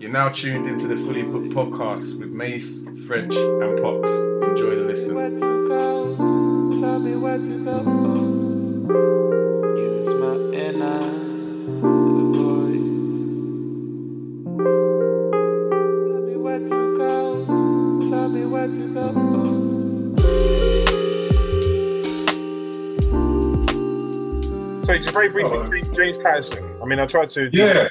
You're now tuned into the Fully Booked Podcast with Mace, French and Pops. Enjoy the listen. Where to go? Tell me where to go. Use my inner voice. Tell me where to go. Tell me where to go. So just very briefly, James Patterson. I mean, I tried to... Yeah,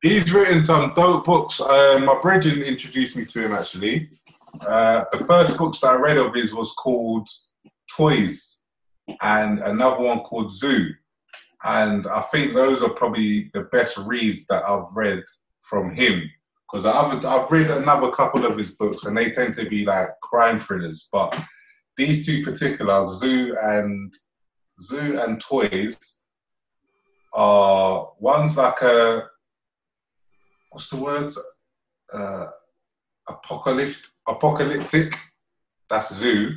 he's written some dope books. My brethren introduced me to him, actually. The first books that I read of his was called Toys and another one called Zoo. And I think those are probably the best reads that I've read from him. Because I've read another couple of his books and they tend to be like crime thrillers. But these two particular, Zoo and Toys... one's like a, what's the word? Apocalyptic, that's Zoo.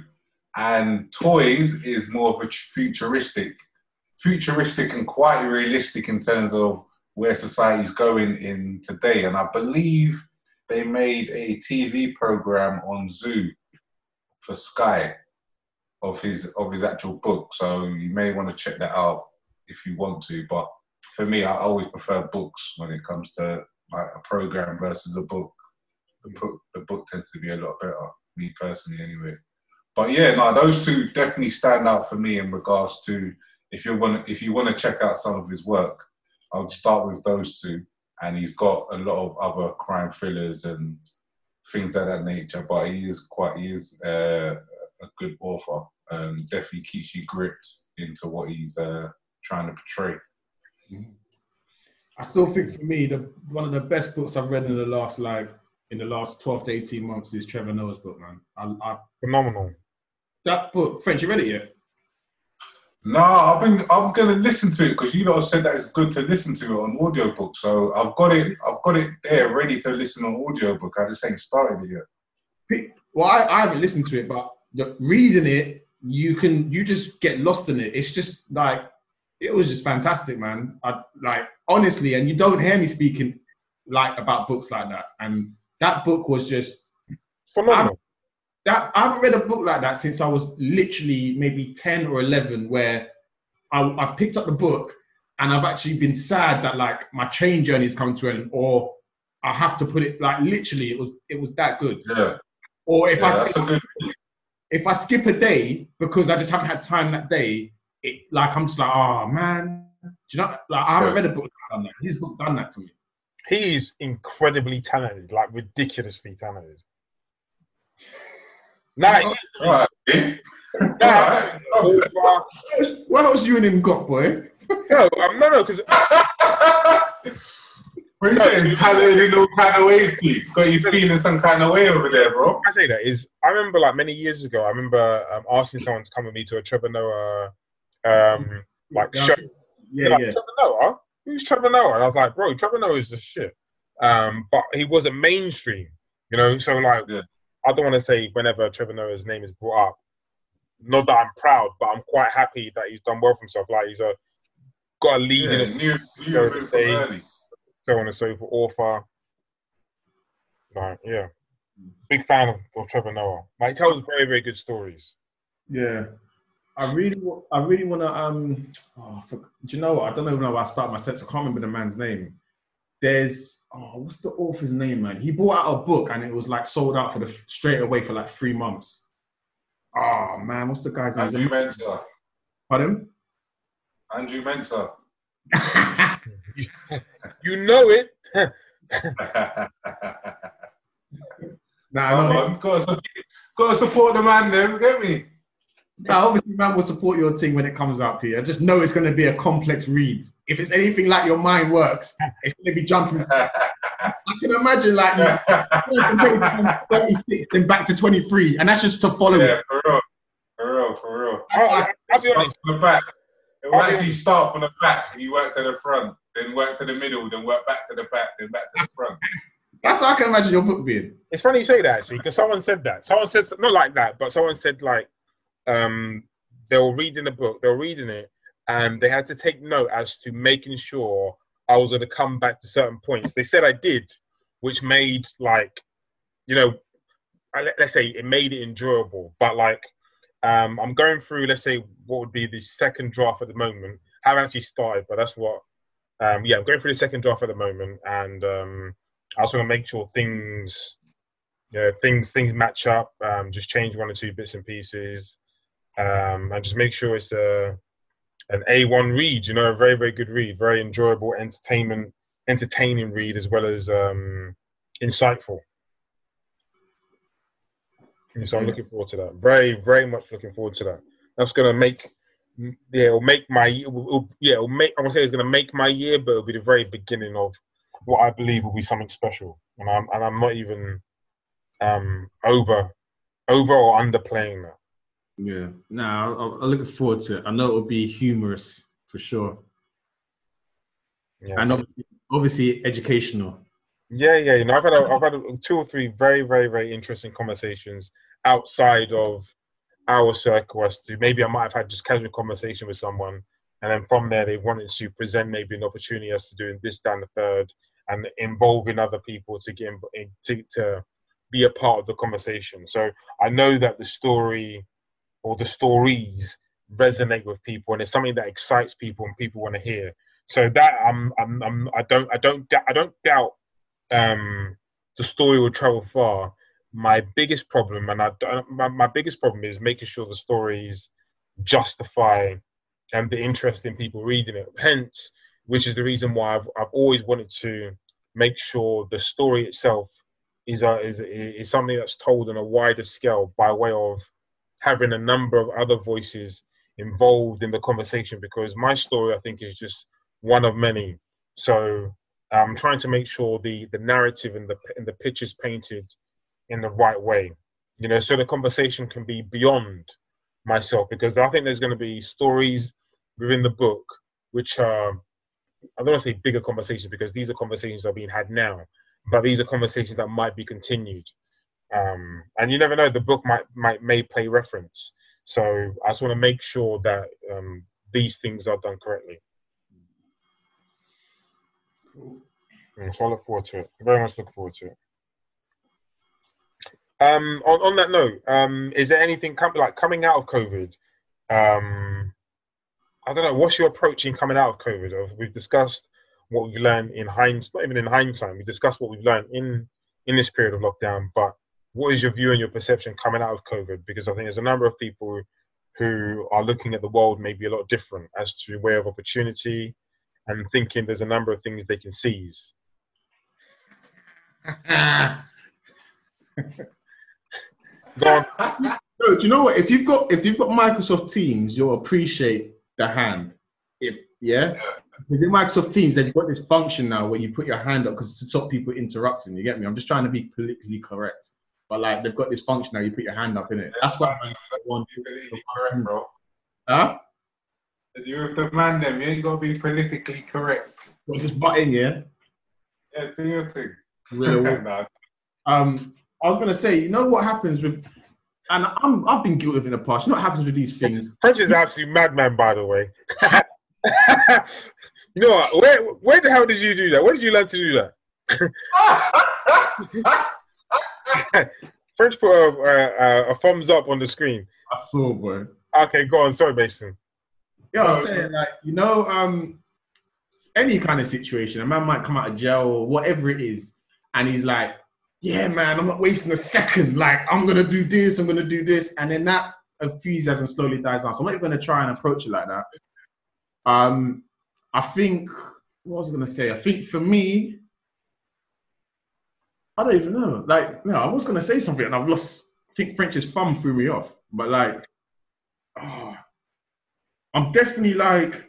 And Toys is more of a futuristic and quite realistic in terms of where society's going in today. And I believe they made a TV program on Zoo for Sky of his actual book. So you may want to check that out if you want to, but for me, I always prefer books when it comes to like a program versus a book. The book tends to be a lot better, me personally, anyway. But yeah, no, those two definitely stand out for me in regards to if you want to check out some of his work. I would start with those two, and he's got a lot of other crime thrillers and things of that nature. But he is a good author, and definitely keeps you gripped into what he's trying to portray. I still think for me one of the best books I've read in the last 12 to 18 months is Trevor Noah's book, man. Phenomenal. That book, French, you read it yet? No, I'm gonna listen to it because you lot have said that it's good to listen to it on audiobook. So I've got it there ready to listen on audiobook. I just ain't started it yet. Well, I haven't listened to it, but reading it, you just get lost in it. It's just like, it was just fantastic, man. Honestly, and you don't hear me speaking about books like that. And that book was just phenomenal. I haven't read a book like that since I was literally maybe 10 or 11, where I picked up the book and I've actually been sad that my train journey's come to an end, or I have to put it literally. It was that good. Yeah. Or if I skip a day because I just haven't had time that day. I'm just oh man, do you know? I haven't read a book that done that. His book done that for me. He's incredibly talented, ridiculously talented. What else you and him got, boy? No, because when you say talented in all kind of ways, please, got you feeling some kind of way over there, bro. I say that is, I remember many years ago, asking someone to come with me to a Trevor Noah. Show. Yeah, yeah. Trevor Noah? Who's Trevor Noah? And I was like, bro, Trevor Noah is the shit. But he wasn't mainstream, you know? So, I don't want to say whenever Trevor Noah's name is brought up, not that I'm proud, but I'm quite happy that he's done well for himself. He's got a lead in a new stage, so on and so forth, author. Big fan of Trevor Noah. He tells very, very good stories. Yeah. I really want to. Do you know what? I don't even know where I start my sets. I can't remember the man's name. There's what's the author's name, man? He brought out a book and it was sold out straight away for 3 months. Oh man, what's the guy's name? Andrew Mensah. Pardon? Andrew Mensah. You know it. Gotta support the man, then. Get me. Now, obviously, man will support your thing when it comes out here. I just know it's going to be a complex read. If it's anything like your mind works, it's going to be jumping. I can imagine, 36 and back to 23, and that's just to follow it. Yeah, for real. I'll be honest. From the back. It will actually start from the back, and you work to the front, then work to the middle, then work back to the back, then back to the front. That's how I can imagine your book being. It's funny you say that, actually, because someone said that. Someone said, not like that, but someone said, they were reading it, and they had to take note as to making sure I was going to come back to certain points. They said I did, which made, like, you know, let's say it made it enjoyable. But, like, I'm going through, let's say, what would be the second draft at the moment. I haven't actually started, but that's what, I'm going through the second draft at the moment. And I just want to make sure things, you know, things match up, just change one or two bits and pieces, and just make sure it's an A1 read, you know, a very, very good read, very enjoyable, entertaining read, as well as insightful. And so I'm looking forward to that. Very, very much looking forward to that. That's going to make, it's going to make my year, but it'll be the very beginning of what I believe will be something special. And I'm not even over or underplaying that. Yeah, I'm looking forward to it. I know it'll be humorous for sure. Yeah. And obviously educational. Yeah. You know, I've had two or three very, very, very interesting conversations outside of our circle as to maybe I might have had just casual conversation with someone, and then from there they wanted to present maybe an opportunity as to doing this, down the third, and involving other people to get to be a part of the conversation. So I know that the story or the stories resonate with people, and it's something that excites people and people want to hear. So that I don't doubt the story will travel far. My biggest problem, my biggest problem is making sure the stories justify and the interest in people reading it. Hence, which is the reason why I've always wanted to make sure the story itself is something that's told on a wider scale by way of having a number of other voices involved in the conversation, because my story, I think, is just one of many. So I'm trying to make sure the narrative and the pitch is painted in the right way, you know, so the conversation can be beyond myself, because I think there's going to be stories within the book which are, I don't want to say bigger conversations, because these are conversations that are being had now, but these are conversations that might be continued. And you never know, the book may play reference. So I just want to make sure that these things are done correctly. Cool. So I look forward to it. Very much look forward to it. On that note, is there anything coming out of COVID? I don't know. What's your approach in coming out of COVID? We've discussed what we've learned in hindsight. Not even in hindsight. We discussed what we've learned in this period of lockdown. But what is your view and your perception coming out of COVID? Because I think there's a number of people who are looking at the world maybe a lot different as to way of opportunity, and thinking there's a number of things they can seize. Go on. No, do you know what? If you've got Microsoft Teams, you'll appreciate the hand. Because in Microsoft Teams, they've got this function now where you put your hand up because it's to stop people interrupting. You get me? I'm just trying to be politically correct, but like they've got this function now. You put your hand up, innit? That's why. Politically correct, bro. Huh? You're with the man, them. You ain't gotta be politically correct. Well, just butt in, yeah. Yeah, do your thing. Real. No. I was gonna say, you know what happens with, and I've been guilty of in the past. You know what happens with these things. French is absolutely madman, by the way. You know what? Where the hell did you do that? Where did you learn to do that? French put a thumbs up on the screen. I saw, boy. Okay, go on. Sorry, Mason. Yeah, I was saying, like, you know, any kind of situation, a man might come out of jail or whatever it is, and he's like, yeah, man, I'm not wasting a second. Like, I'm going to do this. And then that enthusiasm slowly dies down. So I'm not even going to try and approach it like that. I think for me, I don't even know. Like, no, I was going to say something and I've lost, I think French's thumb threw me off. But like, I'm definitely like,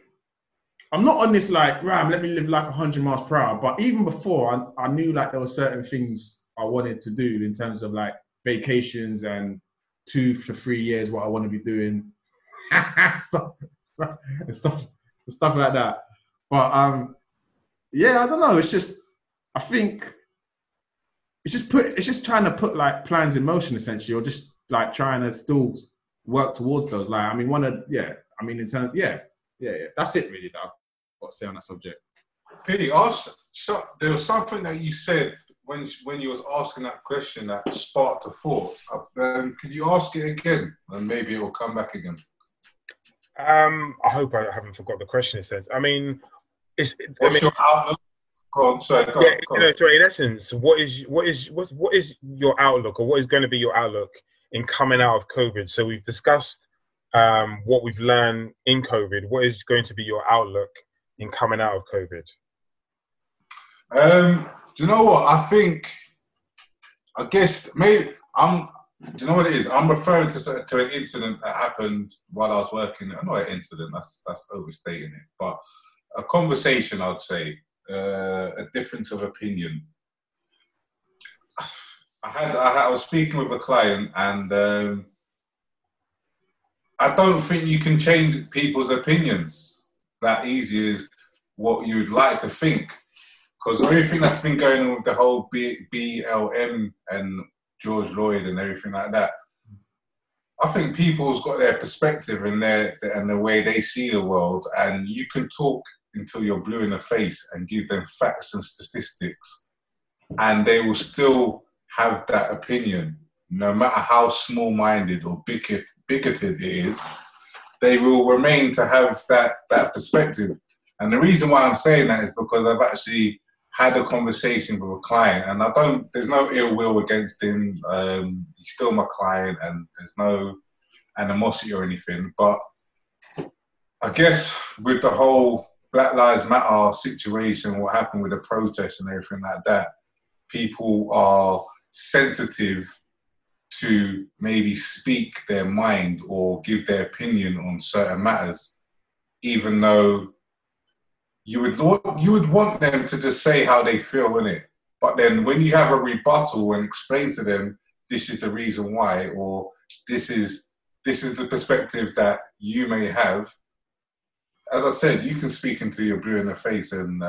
I'm not on this like, Ram, let me live life 100 miles per hour. But even before, I knew like there were certain things I wanted to do in terms of like vacations and 2 to 3 years, what I want to be doing. Stuff like that. But yeah, I don't know. It's just, I think it's just trying to put like plans in motion essentially, or just like trying to still work towards those. Like, I mean, that's it really that I've got to say on that subject. Pete, there was something that you said when you was asking that question, that sparked a thought. Could you ask it again? And maybe it will come back again. I hope I haven't forgot the question. It says, I mean, it's. What's your outlook? Go on, sorry. Go on, you know, so in essence, what is your outlook, or what is going to be your outlook in coming out of COVID? So we've discussed what we've learned in COVID. What is going to be your outlook in coming out of COVID? Do you know what? Do you know what it is? I'm referring to an incident that happened while I was working. Not an incident, that's overstating it, but a conversation, I'd say, a difference of opinion. I was speaking with a client, and I don't think you can change people's opinions that easy as what you'd like to think. Because everything that's been going on with the whole BLM and George Floyd and everything like that, I think people's got their perspective and the way they see the world, and you can talk until you're blue in the face and give them facts and statistics, and they will still have that opinion, no matter how small-minded or bigoted it is. They will remain to have that perspective. And the reason why I'm saying that is because I've actually had a conversation with a client, and there's no ill will against him. He's still my client, and there's no animosity or anything. But I guess with the whole Black Lives Matter situation, what happened with the protests and everything like that, people are sensitive to maybe speak their mind or give their opinion on certain matters, even though you would want them to just say how they feel, innit? But then when you have a rebuttal and explain to them, this is the reason why, or this is the perspective that you may have, as I said, you can speak until you're blue in the face, and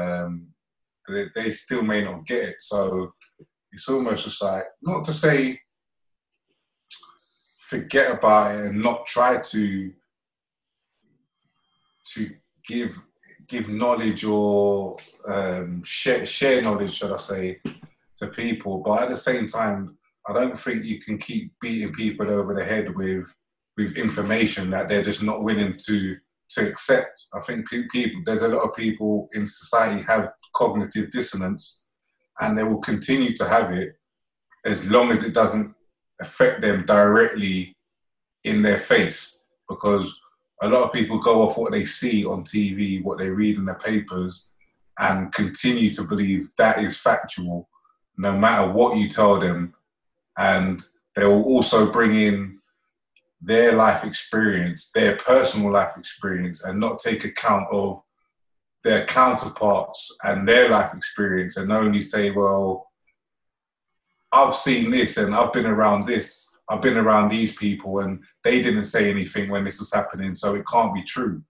they still may not get it. So it's almost just like, not to say forget about it and not try to give knowledge or share knowledge, should I say, to people. But at the same time, I don't think you can keep beating people over the head with information that they're just not willing to accept. I think people, there's a lot of people in society have cognitive dissonance, and they will continue to have it as long as it doesn't affect them directly in their face, because a lot of people go off what they see on TV, what they read in the papers, and continue to believe that is factual, no matter what you tell them. And they will also bring in their life experience, their personal life experience, and not take account of their counterparts and their life experience, and only say, well, I've seen this and I've been around this. I've been around these people and they didn't say anything when this was happening, so it can't be true.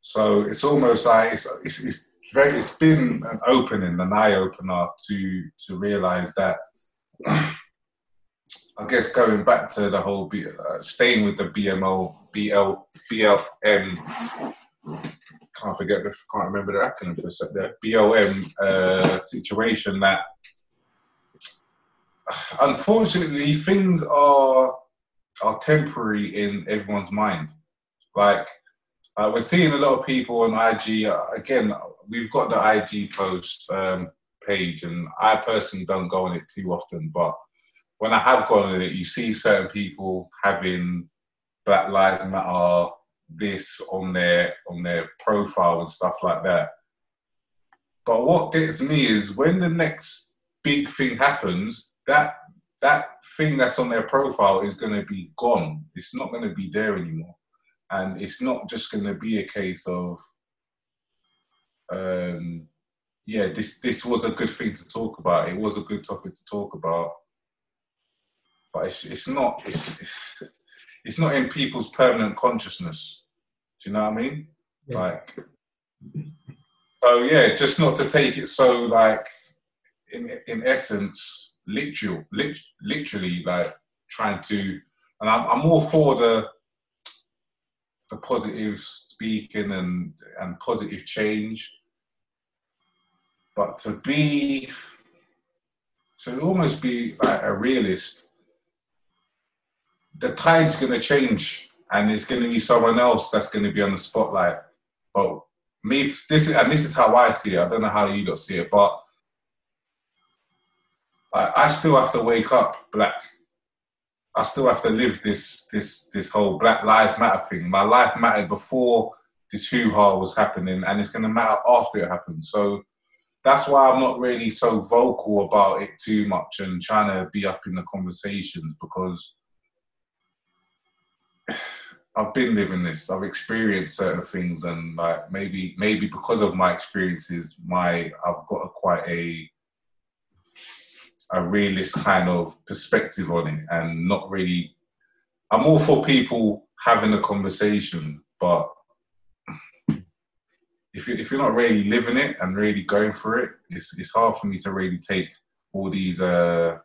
So it's almost like it's been an opening, an eye-opener to realise that, I guess going back to the whole, staying with the BLM, can't remember the acronym for a second, the BLM situation, that unfortunately, things are temporary in everyone's mind. Like, we're seeing a lot of people on IG. Again, we've got the IG post page, and I personally don't go on it too often. But when I have gone on it, you see certain people having Black Lives Matter this on their profile and stuff like that. But what gets me is when the next big thing happens, that thing that's on their profile is going to be gone. It's not going to be there anymore. And it's not just going to be a case of, this was a good thing to talk about. It was a good topic to talk about. But it's not in people's permanent consciousness. Do you know what I mean? Yeah. Just not to take it so, in essence, literally, trying to, and I'm all for the positive speaking and positive change, but to be So almost be like a realist. The tide's going to change and it's going to be someone else that's going to be on the spotlight. But me, this is how I see it. I don't know how you lot see it, but I still have to wake up black. I still have to live this whole Black Lives Matter thing. My life mattered before this hoo-ha was happening, and it's going to matter after it happens. So that's why I'm not really so vocal about it too much and trying to be up in the conversations, because I've been living this. I've experienced certain things, and like maybe because of my experiences, I've got quite a realist kind of perspective on it, and not really. I'm all for people having a conversation, but if you're not really living it and really going for it, it's hard for me to really take all these. We're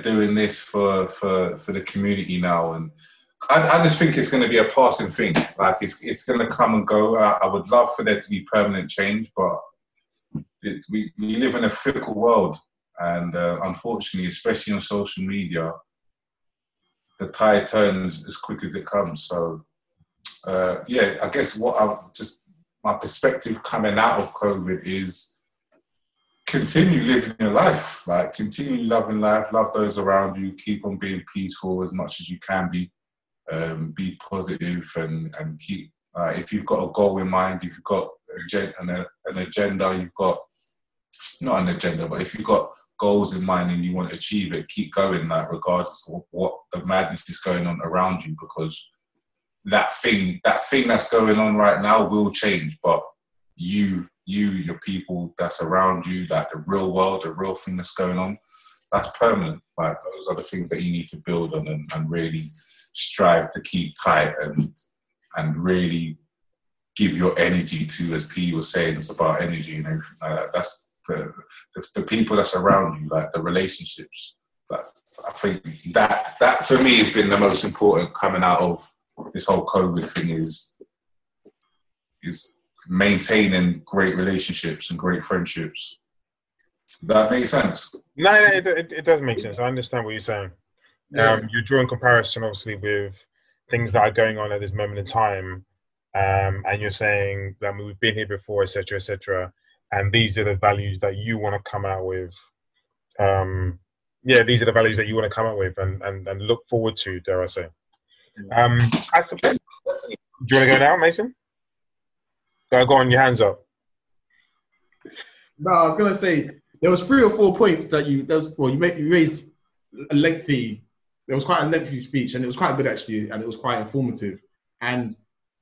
doing this for the community now, and I just think it's going to be a passing thing. Like it's going to come and go. I would love for there to be permanent change, but we live in a fickle world. And unfortunately, especially on social media, the tide turns as quick as it comes. So, I guess my perspective coming out of COVID is continue living your life, like continue loving life, love those around you, keep on being peaceful as much as you can be positive and keep, if you've got a goal in mind, if you've got an agenda, if you've got goals in mind and you want to achieve it, keep going, like regardless of what the madness is going on around you, because that thing that's going on right now will change, but your people that's around you, like the real world, the real thing that's going on, that's permanent. Like those are the things that you need to build on and really strive to keep tight and really give your energy to, as P was saying, it's about energy and everything like that. That's the people that's around you, like the relationships. That I think that for me has been the most important coming out of this whole COVID thing is maintaining great relationships and great friendships. Does that make sense? No, it does make sense. I understand what you're saying. Yeah. You're drawing comparison, obviously, with things that are going on at this moment in time, and you're saying that we've been here before, etc., etc. And these are the values that you want to come out with. These are the values that you want to come out with and look forward to, dare I say. Do you want to go now, Mason? Go on, your hands up. No, I was going to say, there was 3 or 4 points that you raised there was quite a lengthy speech, and it was quite good actually, and it was quite informative. And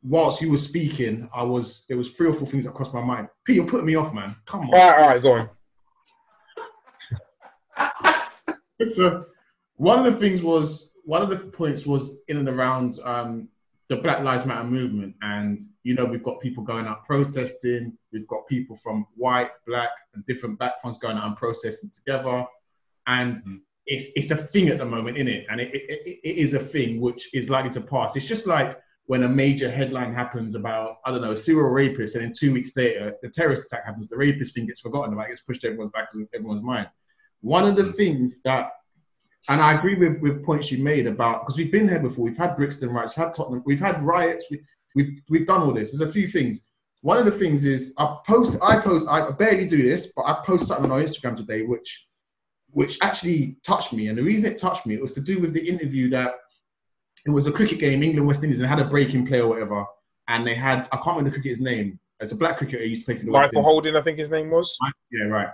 whilst you were speaking, there was 3 or 4 things that crossed my mind. Pete, you're putting me off, man. Come on. All right, go on. So one of the points was in and around the Black Lives Matter movement, and we've got people going out protesting. We've got people from white, black, and different backgrounds going out and protesting together, and it's a thing at the moment, isn't it? And it is a thing which is likely to pass. It's just like when a major headline happens about, I don't know, a serial rapist, and then 2 weeks later, the terrorist attack happens, the rapist thing gets forgotten about, it gets pushed everyone's mind. One of the things that, and I agree with points you made about, because we've been here before, we've had Brixton riots, we've had Tottenham, we've had riots, we've done all this. There's a few things. One of the things is, I barely do this, but I post something on Instagram today, which actually touched me. And the reason it touched me, it was to do with the interview that, it was a cricket game, England, West Indies, and they had a breaking play or whatever. And they had, I can't remember the cricketer's name. It's a black cricketer who used to play for the Michael Holding, I think his name was. Yeah, right.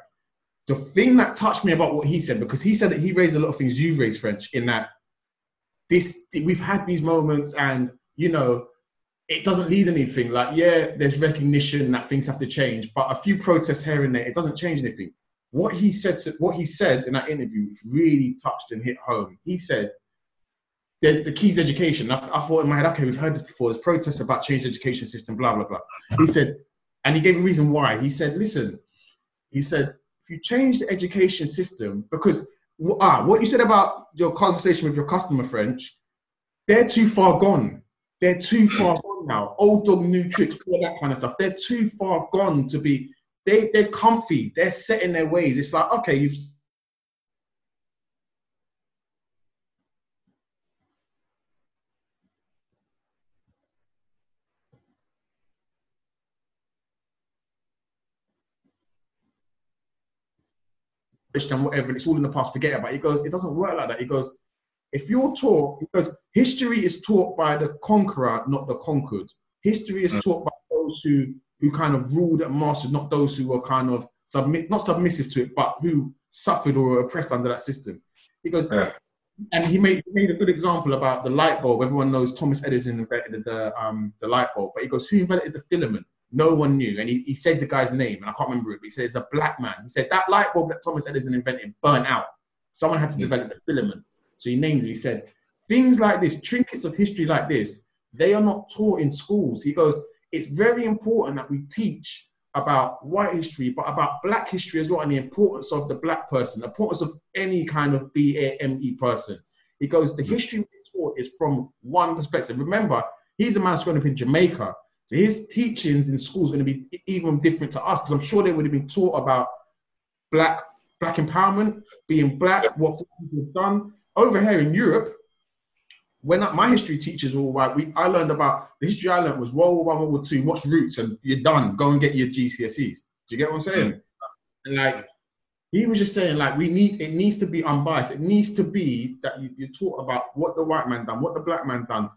The thing that touched me about what he said, because he said that he raised a lot of things you raised, French, in that we've had these moments and, it doesn't lead anything. Like, yeah, there's recognition that things have to change, but a few protests here and there, it doesn't change anything. What he said in that interview, which really touched and hit home, he said, the key's education. I thought in my head, okay, we've heard this before. There's protests about change the education system, blah, blah, blah. He said, and he gave a reason why. He said, listen, if you change the education system, because what you said about your conversation with your customer, French, they're too far gone. They're too far gone now. Old dog, new tricks, all that kind of stuff. They're too far gone to be, they're comfy. They're set in their ways. It's like, okay, you've rich and whatever, and it's all in the past, forget about it. He goes, it doesn't work like that. He goes, if you're taught, because history is taught by the conqueror, not the conquered. History is taught by those who kind of ruled and mastered, not those who were kind of not submissive to it, but who suffered or were oppressed under that system. He goes, and he made a good example about the light bulb. Everyone knows Thomas Edison invented the light bulb, but he goes, who invented the filament? No one knew. And he said the guy's name, and I can't remember it, but he said it's a black man. He said that light bulb that Thomas Edison invented burnt out. Someone had to develop the filament. So he named it. He said, things like this, trinkets of history like this, they are not taught in schools. He goes, it's very important that we teach about white history, but about black history as well, and the importance of the black person, the importance of any kind of BAME person. He goes, the history we're taught is from one perspective. Remember, he's a man that's growing up in Jamaica. So his teachings in school is going to be even different to us, because I'm sure they would have been taught about black empowerment, being black, what people have done. Over here in Europe, when my history teachers were all white, I learned about, the history I learned was World War I, World War II, what's roots, and you're done, go and get your GCSEs. Do you get what I'm saying? And he was just saying, it needs to be unbiased. It needs to be that you're taught about what the white man done, what the black man done,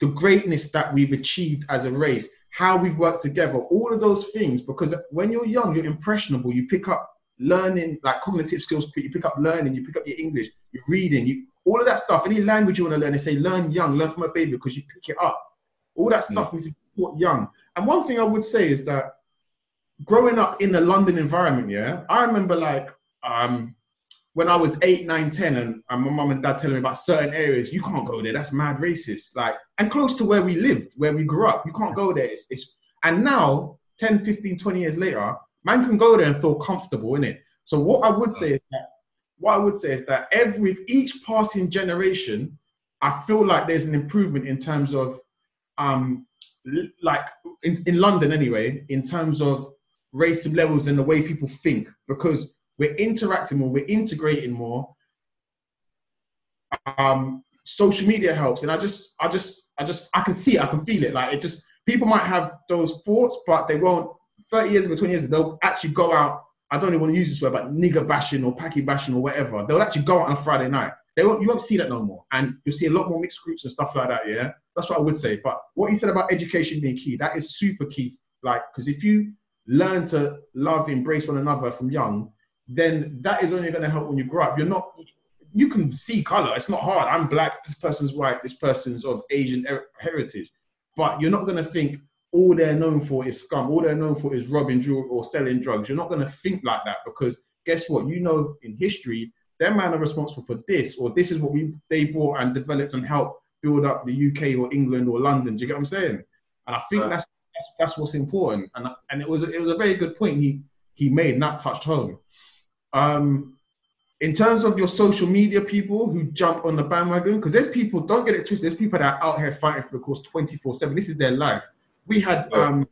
the greatness that we've achieved as a race, how we've worked together, all of those things, because when you're young, you're impressionable, you pick up learning, cognitive skills, you pick up learning, you pick up your English, you're reading, all of that stuff, any language you want to learn, they say learn young, learn from a baby, because you pick it up. All that stuff needs to be taught young. And one thing I would say is that growing up in the London environment, I remember when I was 8, 9, 10, and my mum and dad telling me about certain areas, you can't go there, that's mad racist. And close to where we lived, where we grew up, you can't go there. And now, 10, 15, 20 years later, man can go there and feel comfortable, innit? So what I would say is that with each passing generation, I feel like there's an improvement in terms of, in London anyway, in terms of race levels and the way people think, because we're interacting more, we're integrating more. Social media helps, and I can see it, I can feel it. People might have those thoughts, but they won't. 30 years ago, 20 years ago, they'll actually go out. I don't even want to use this word, but nigger bashing or packy bashing or whatever. They'll actually go out on a Friday night. You won't see that no more. And you'll see a lot more mixed groups and stuff like that, yeah? That's what I would say. But what he said about education being key, that is super key. Because if you learn to love, embrace one another from young, then that is only going to help when you grow up. You can see color. It's not hard. I'm black. This person's white. This person's of Asian heritage. But you're not going to think, all they're known for is scum. All they're known for is robbing or selling drugs. You're not going to think like that, because guess what? You know, in history, their man are responsible for this, or this is what they brought and developed and helped build up the UK or England or London. Do you get what I'm saying? And I think that's what's important. And it was a very good point he made, and that touched home. In terms of your social media people who jump on the bandwagon, because there's people, don't get it twisted, there's people that are out here fighting for the cause 24/7. This is their life. We had, how am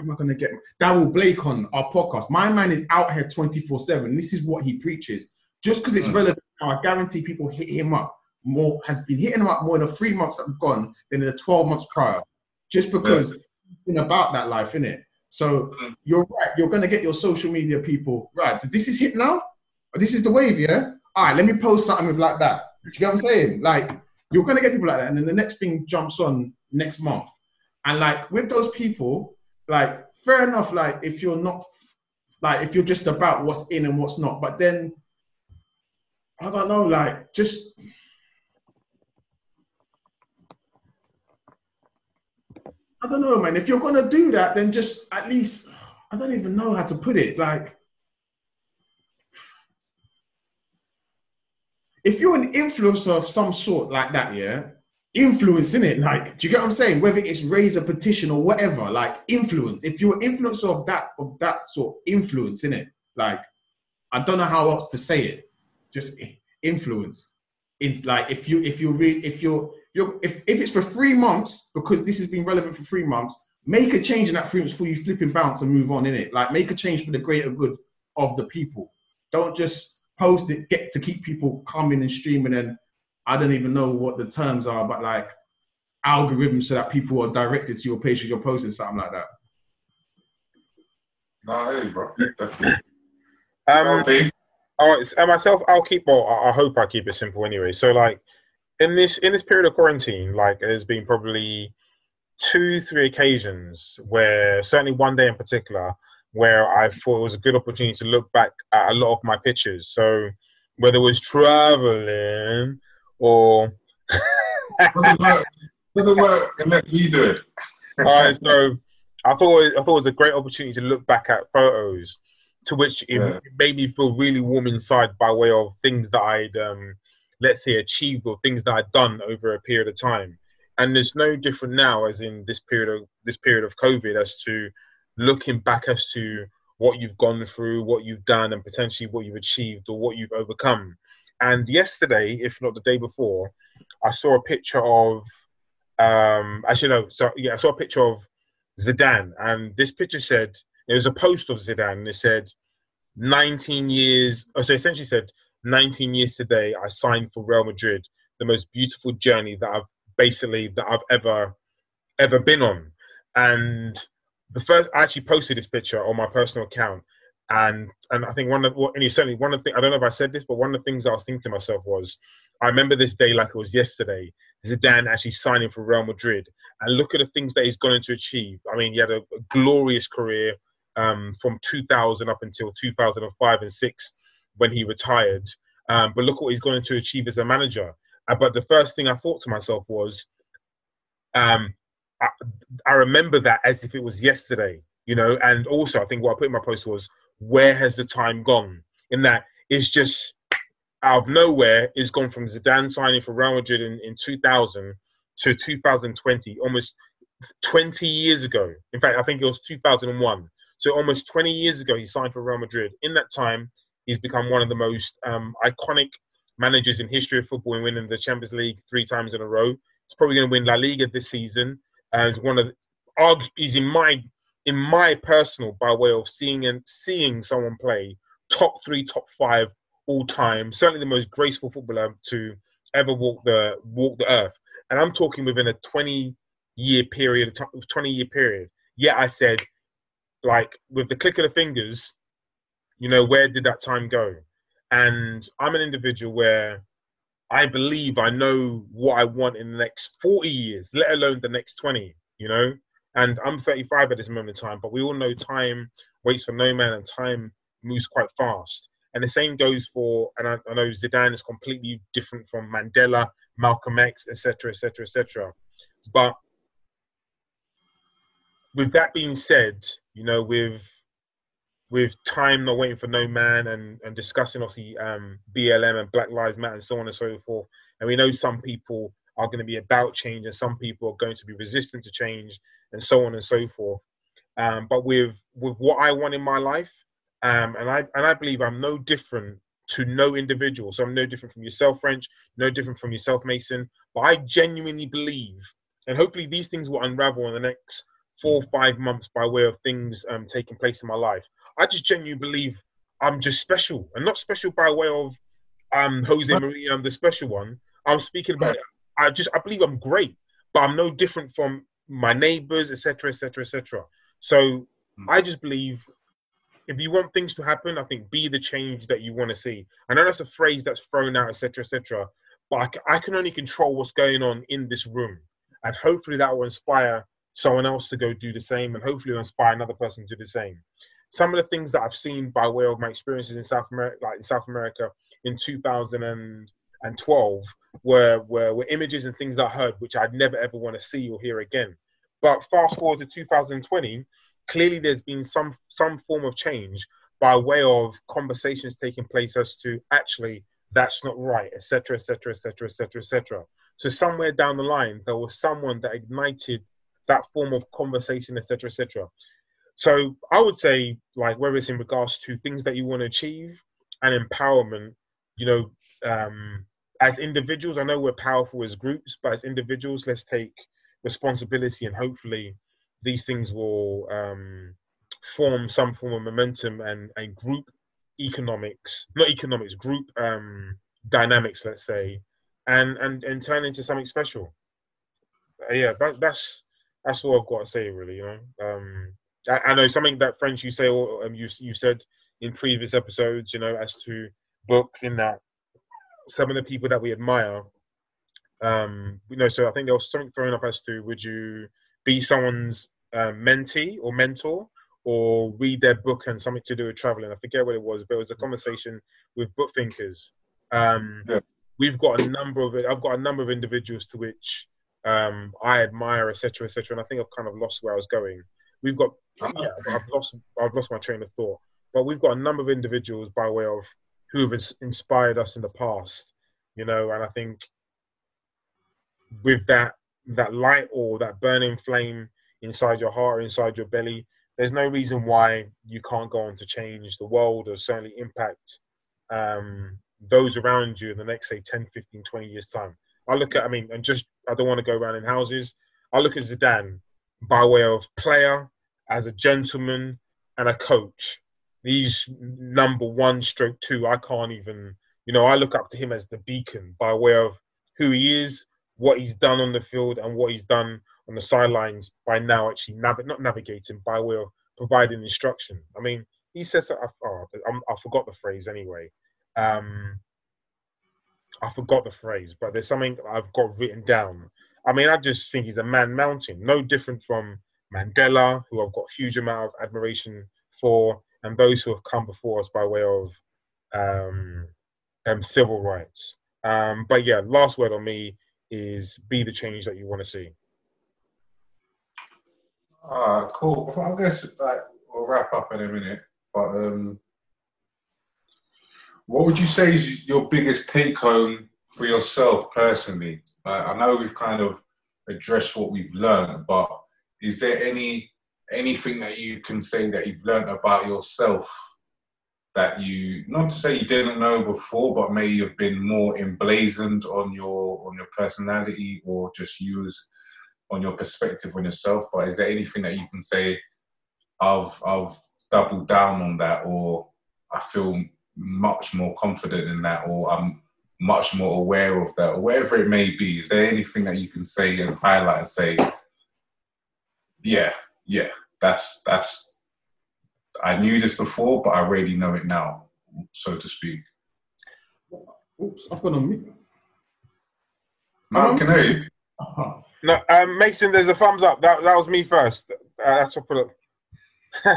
I going to get Daryl Blake on our podcast? My man is out here 24/7. This is what he preaches. Just because it's relevant now, I guarantee people hit him up more, has been hitting him up more in the 3 months that have gone than in the 12 months prior. Just because it's been about that life, innit? So you're right. You're going to get your social media people. Right. This is hit now? This is the wave, yeah? All right, let me post something like that. Do you get what I'm saying? You're going to get people like that. And then the next thing jumps on next month, and with those people, fair enough, if you're not, if you're just about what's in and what's not, but then I don't know, just I don't know, man. If you're gonna do that, then just at least, I don't even know how to put it, if you're an influencer of some sort like that, yeah. Influence, in it, do you get what I'm saying? Whether it's raise a petition or whatever, influence. If you're an influencer of that sort, influence, in it. I don't know how else to say it. Just influence. It's if it's for 3 months, because this has been relevant for 3 months, make a change in that 3 months before you flip and bounce and move on, in it. Make a change for the greater good of the people. Don't just post it, get to keep people coming and streaming and. I don't even know what the terms are, but algorithms so that people are directed to your page, your posts and something like that. Nah, hey, bro. Definitely. All right, so myself, I'll keep. Well, I hope I keep it simple anyway. So, like, in this period of quarantine, like, there's been probably 2-3 occasions where, certainly one day in particular, where I thought it was a good opportunity to look back at a lot of my pictures. So, whether it was traveling or doesn't work unless you do it. All right, so I thought it was a great opportunity to look back at photos, to which it made me feel really warm inside by way of things that I'd achieved or things that I'd done over a period of time. And it's no different now, as in this period of COVID, as to looking back as to what you've gone through, what you've done, and potentially what you've achieved or what you've overcome. And yesterday, if not the day before, I saw a picture of I saw a picture of Zidane, and this picture said, it was a post of Zidane, and it said 19 years today, I signed for Real Madrid, the most beautiful journey that I've ever been on. And I actually posted this picture on my personal account, and I think I don't know if I said this, but one of the things I was thinking to myself was, I remember this day like it was yesterday, Zidane actually signing for Real Madrid, and look at the things that he's gone on to achieve. I mean, he had a glorious career from 2000 up until 2005 and 6 when he retired, but look what he's gone on to achieve as a manager. But the first thing I thought to myself was, I remember that as if it was yesterday, you know. And also, I think what I put in my post was, where has the time gone? In that, it's just out of nowhere, it's gone from Zidane signing for Real Madrid in 2000 to 2020, almost 20 years ago. In fact, I think it was 2001. So almost 20 years ago, he signed for Real Madrid. In that time, he's become one of the most iconic managers in history of football, and winning the Champions League 3 times in a row. He's probably going to win La Liga this season. He's in my personal, by way of seeing someone play, top 3, top 5 all time. Certainly the most graceful footballer to ever walk the earth. And I'm talking within a 20-year period. Yeah, I said, like, with the click of the fingers, you know, where did that time go? And I'm an individual where I believe I know what I want in the next 40 years, let alone the next 20, you know? And I'm 35 at this moment in time, but we all know time waits for no man and time moves quite fast. And the same goes for, and I know Zidane is completely different from Mandela, Malcolm X, etc. But with that being said, you know, with time not waiting for no man and discussing obviously BLM and Black Lives Matter and so on and so forth. And we know some people are going to be about change and some people are going to be resistant to change and so on and so forth. But with what I want in my life, and I believe I'm no different to no individual. So I'm no different from yourself, French, no different from yourself, Mason. But I genuinely believe, and hopefully these things will unravel in the next 4 or 5 months by way of things taking place in my life. I just genuinely believe I'm just special, and not special by way of Jose Maria, I'm the special one. I'm speaking about it. I believe I'm great, but I'm no different from my neighbors, etc. So I just believe, if you want things to happen, I think be the change that you want to see. I know that's a phrase that's thrown out, etc. But I can only control what's going on in this room. And hopefully that will inspire someone else to go do the same, and hopefully it'll inspire another person to do the same. Some of the things that I've seen by way of my experiences in South America, like in South America in 2012, were images and things that I heard which I'd never ever want to see or hear again. But fast forward to 2020, clearly there's been some form of change by way of conversations taking place as to actually that's not right, etc. So somewhere down the line, there was someone that ignited that form of conversation, etc. So I would say, like, whether it's in regards to things that you want to achieve and empowerment, you know, as individuals, I know we're powerful as groups, but as individuals, let's take responsibility, and hopefully these things will form some form of momentum and group dynamics, let's say, and turn into something special. That's all I've got to say, really, you know. I know something that, French, you said in previous episodes, you know, as to books, in that some of the people that we admire, you know, so I think there was something thrown up as to, would you be someone's mentee or mentor, or read their book, and something to do with traveling. I forget what it was, but it was a conversation with book thinkers. We've got a number of, I've got a number of individuals to which I admire, etc., etc. And I think I've kind of lost where I was going. We've got, I've lost my train of thought. But we've got a number of individuals by way of who have inspired us in the past, you know. And I think with that light or that burning flame inside your heart or inside your belly, there's no reason why you can't go on to change the world, or certainly impact those around you in the next, say, 10, 15, 20 years' time. I look at, I mean, and just, I don't want to go around in houses. I look at Zidane by way of player, as a gentleman, and a coach. He's number 1/2. I can't even, you know, I look up to him as the beacon by way of who he is, what he's done on the field, and what he's done on the sidelines by now actually, not navigating, by way of providing instruction. I mean, he says that, I forgot the phrase anyway. I forgot the phrase, but there's something I've got written down. I mean, I just think he's a man mountain, no different from Mandela, who I've got a huge amount of admiration for, and those who have come before us by way of civil rights. But yeah, last word on me is, be the change that you want to see. Cool. Well, I guess we'll wrap up in a minute, but what would you say is your biggest take home for yourself personally? I know we've kind of addressed what we've learned, but is there anything that you can say that you've learned about yourself that you, not to say you didn't know before, but maybe you've been more emblazoned on your personality, or just use on your perspective on yourself? But is there anything that you can say, I've doubled down on that, or I feel much more confident in that, or I'm much more aware of that, or whatever it may be? Is there anything that you can say and highlight and say, yeah, that's I knew this before, but I really know it now, so to speak? Oops, I've got on mute. Mom, can I hear you? Uh-huh. No, Mason, there's a thumbs up. That was me first. That's what I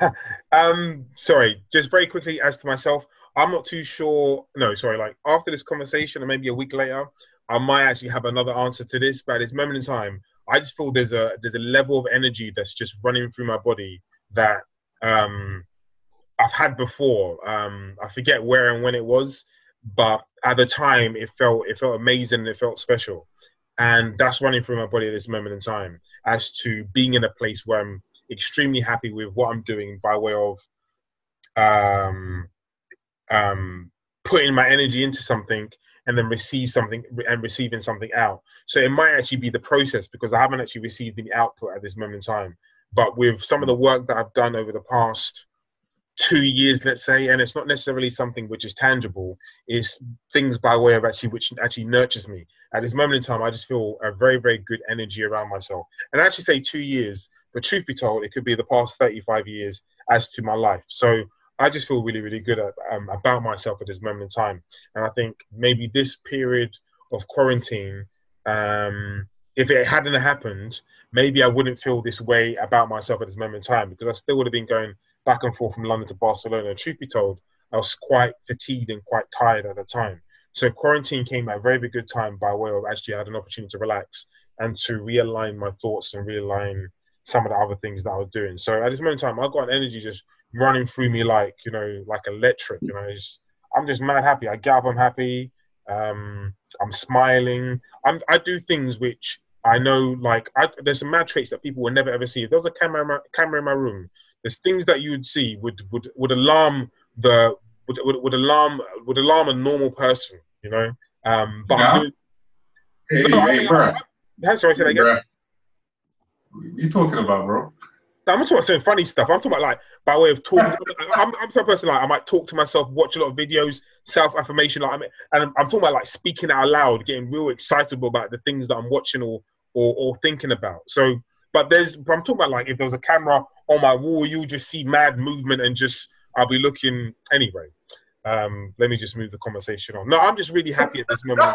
put up. Sorry, just very quickly as to myself, I'm not too sure. No, sorry, like after this conversation, or maybe a week later, I might actually have another answer to this. But at this moment in time, I just feel there's a level of energy that's just running through my body that I've had before. I forget where and when it was, but at the time it felt amazing. It felt special. And that's running through my body at this moment in time, as to being in a place where I'm extremely happy with what I'm doing by way of putting my energy into something and then receive something and receiving something out. So it might actually be the process, because I haven't actually received any output at this moment in time. But with some of the work that I've done over the past 2 years, let's say, and it's not necessarily something which is tangible, it's things by way of actually which actually nurtures me. At this moment in time, I just feel a very, very good energy around myself. And I actually say 2 years, but truth be told, it could be the past 35 years as to my life. So I just feel really, really good about myself at this moment in time. And I think maybe this period of quarantine, if it hadn't happened, maybe I wouldn't feel this way about myself at this moment in time, because I still would have been going back and forth from London to Barcelona. Truth be told, I was quite fatigued and quite tired at the time. So quarantine came at a very, very good time by way of actually I had an opportunity to relax and to realign my thoughts and realign some of the other things that I was doing. So at this moment in time, I've got an energy just running through me like electric. You know, I'm just mad happy. I get up, I'm happy. I'm smiling. I do things which I know, there's some mad traits that people will never ever see. If there was a camera in my room, there's things that you would see would alarm alarm a normal person, you know. But yeah. Sorry, say that again. What are you talking about, bro? No, I'm not talking about saying funny stuff. I'm talking about by way of talking. I'm some person I might talk to myself, watch a lot of videos, self affirmation. I'm talking about speaking out loud, getting real excitable about the things that I'm watching or thinking about. So. But I'm talking about if there was a camera on my wall, you would just see mad movement and just I'll be looking anyway. Let me just move the conversation on. No, I'm just really happy at this moment.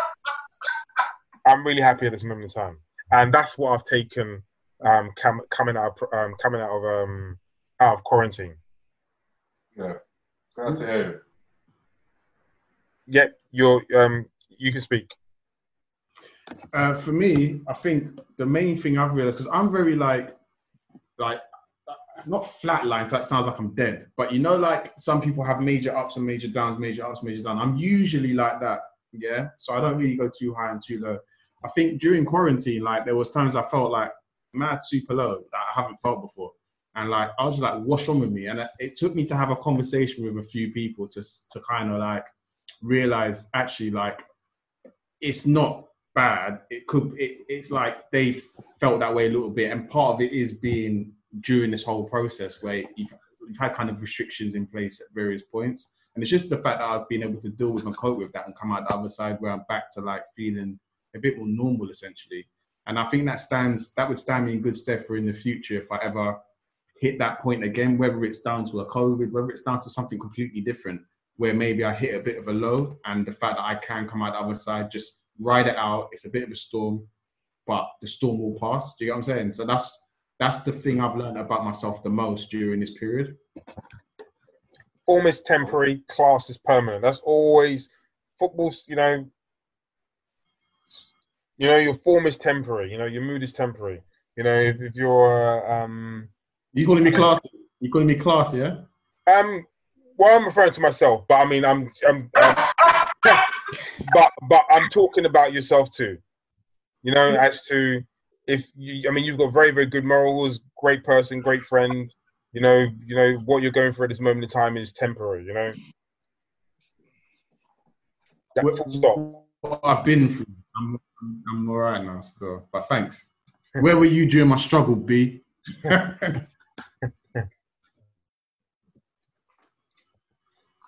I'm really happy at this moment in time. And that's what I've taken coming out of quarantine. Yeah. Glad to hear. Yeah, you can speak. For me, I think the main thing I've realised, because I'm very like not flatline, that sounds like I'm dead, but you know, like some people have major ups and major downs, major ups, major downs. I'm usually like that, yeah? So I don't really go too high and too low. I think during quarantine, like there was times I felt like mad super low that I haven't felt before. And like, I was just like, what's wrong with me? And it took me to have a conversation with a few people to kind of like realize actually like, it's not bad. It's like they felt that way a little bit. And part of it is being during this whole process where you've had kind of restrictions in place at various points. And it's just the fact that I've been able to deal with and cope with that and come out the other side where I'm back to like feeling a bit more normal essentially. And I think that would stand me in good stead for in the future if I ever hit that point again, whether it's down to a COVID, whether it's down to something completely different, where maybe I hit a bit of a low and the fact that I can come out the other side, just ride it out. It's a bit of a storm, but the storm will pass. Do you get what I'm saying? So that's the thing I've learned about myself the most during this period. Form is temporary, class is permanent. That's always football's, you know, your form is temporary, you know, your mood is temporary. You know, if you're you calling me classy? You calling me classy, yeah? Well, I'm referring to myself, but I mean, I'm but I'm talking about yourself too. You know, as to if you, I mean, you've got very, very good morals, great person, great friend. You know what you're going through at this moment in time is temporary. You know, what I've been through, I'm all right now still. But thanks. Where were you during my struggle, B?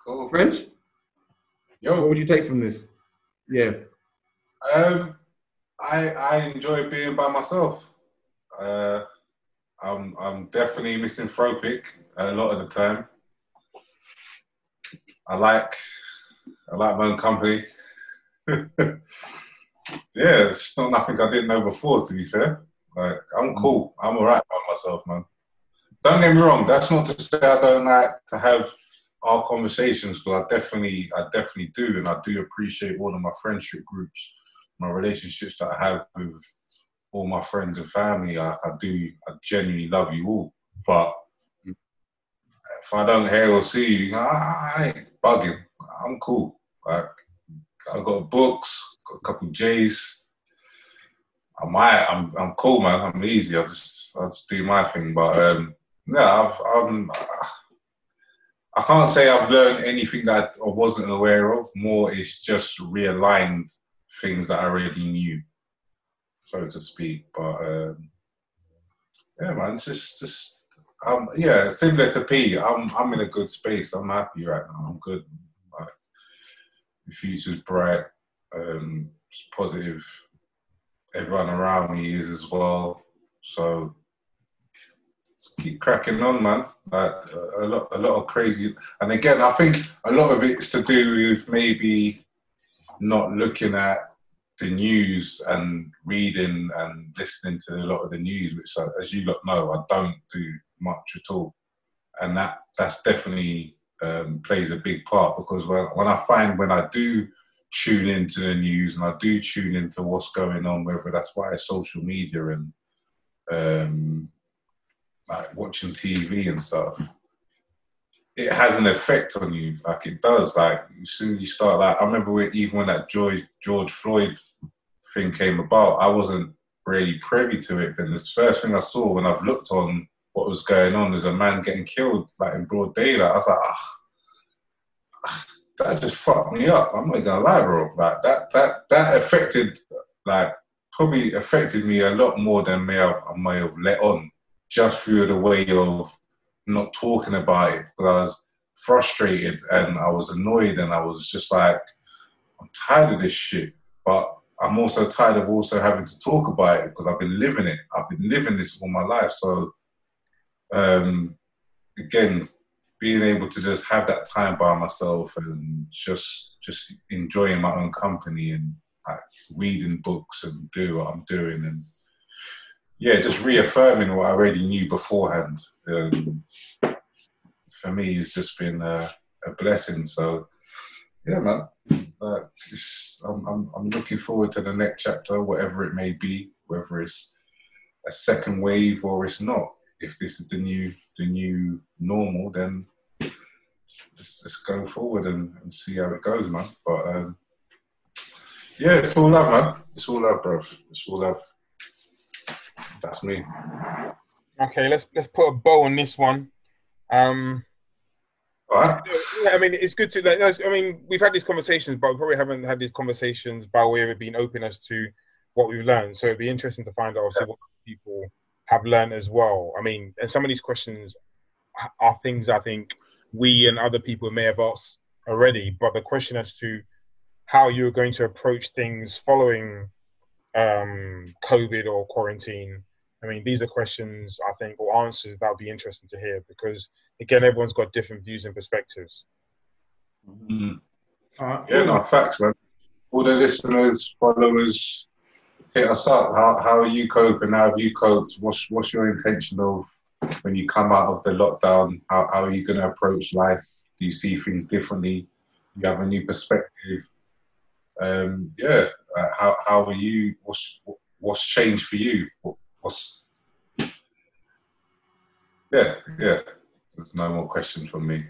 Cool. French? Yo, what would you take from this? Yeah. I enjoy being by myself. I'm definitely misanthropic a lot of the time. I like my own company. Yeah, it's not nothing I didn't know before, to be fair. Like, I'm cool. I'm all right by myself, man. Don't get me wrong. That's not to say I don't like to have our conversations, because I definitely do. And I do appreciate all of my friendship groups, my relationships that I have with all my friends and family. I genuinely love you all. But if I don't hear or see you, I ain't bugging. I'm cool. Like, I've got books, got a couple of J's. I'm cool, man. I'm easy. I just do my thing. But I can't say I've learned anything that I wasn't aware of. More, it's just realigned things that I already knew, so to speak. But yeah, man, just similar to P. I'm in a good space. I'm happy right now. I'm good. Like, the future's bright. It's positive. Everyone around me is as well, so just keep cracking on, man. Like, a lot of crazy, and again, I think a lot of it's to do with maybe not looking at the news and reading and listening to a lot of the news, which, as you lot know, I don't do much at all, and that's definitely plays a big part, because when I do tune into the news and I do tune into what's going on, whether that's via social media and like watching TV and stuff, it has an effect on you. Like, it does. Like, as soon as you start, like, I remember even when that George Floyd thing came about, I wasn't really privy to it. Then the first thing I saw when I've looked on what was going on is a man getting killed, like, in broad daylight. I was like, ah. That just fucked me up. I'm not gonna lie, bro. Like, that affected, like, probably affected me a lot more than I may have let on, just through the way of not talking about it, because I was frustrated and I was annoyed and I was just like, I'm tired of this shit, but I'm also tired of also having to talk about it, because I've been living it. I've been living this all my life. So, again, being able to just have that time by myself and just enjoying my own company and like reading books and doing what I'm doing and yeah, just reaffirming what I already knew beforehand. For me, it's just been a blessing. So yeah, man, I'm looking forward to the next chapter, whatever it may be, whether it's a second wave or it's not. If this is the new normal, then let's go forward and see how it goes, man. But yeah, it's all love, man. It's all love, bro. It's all love. That's me. Okay, let's put a bow on this one. All right. Yeah, I mean, it's good to. Like, I mean, we've had these conversations, but we probably haven't had these conversations by way of it being open as to what we've learned. So it'd be interesting to find out what people have learned as well. I mean, and some of these questions are things I think we and other people may have asked already, but the question as to how you're going to approach things following COVID or quarantine, I mean, these are questions, I think, or answers that would be interesting to hear because, again, everyone's got different views and perspectives. Mm-hmm. Yeah, no, facts, man. All the listeners, followers, hit us up. How are you coping? How have you coped? What's your intention of when you come out of the lockdown? How are you going to approach life? Do you see things differently? Do you have a new perspective? Yeah. How are you? What's changed for you? Yeah. There's no more questions from me.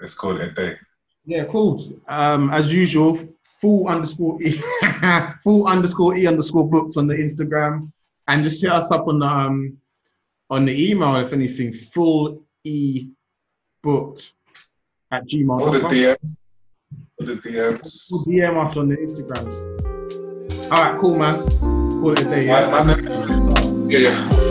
Let's call it a day. Yeah, cool. As usual, full_E_booked on the Instagram, and just hit us up on the email if anything. fullebooked@gmail.com. Or the DMs. Or DM us on the Instagrams. All right, cool, man. Call it a day. Yeah.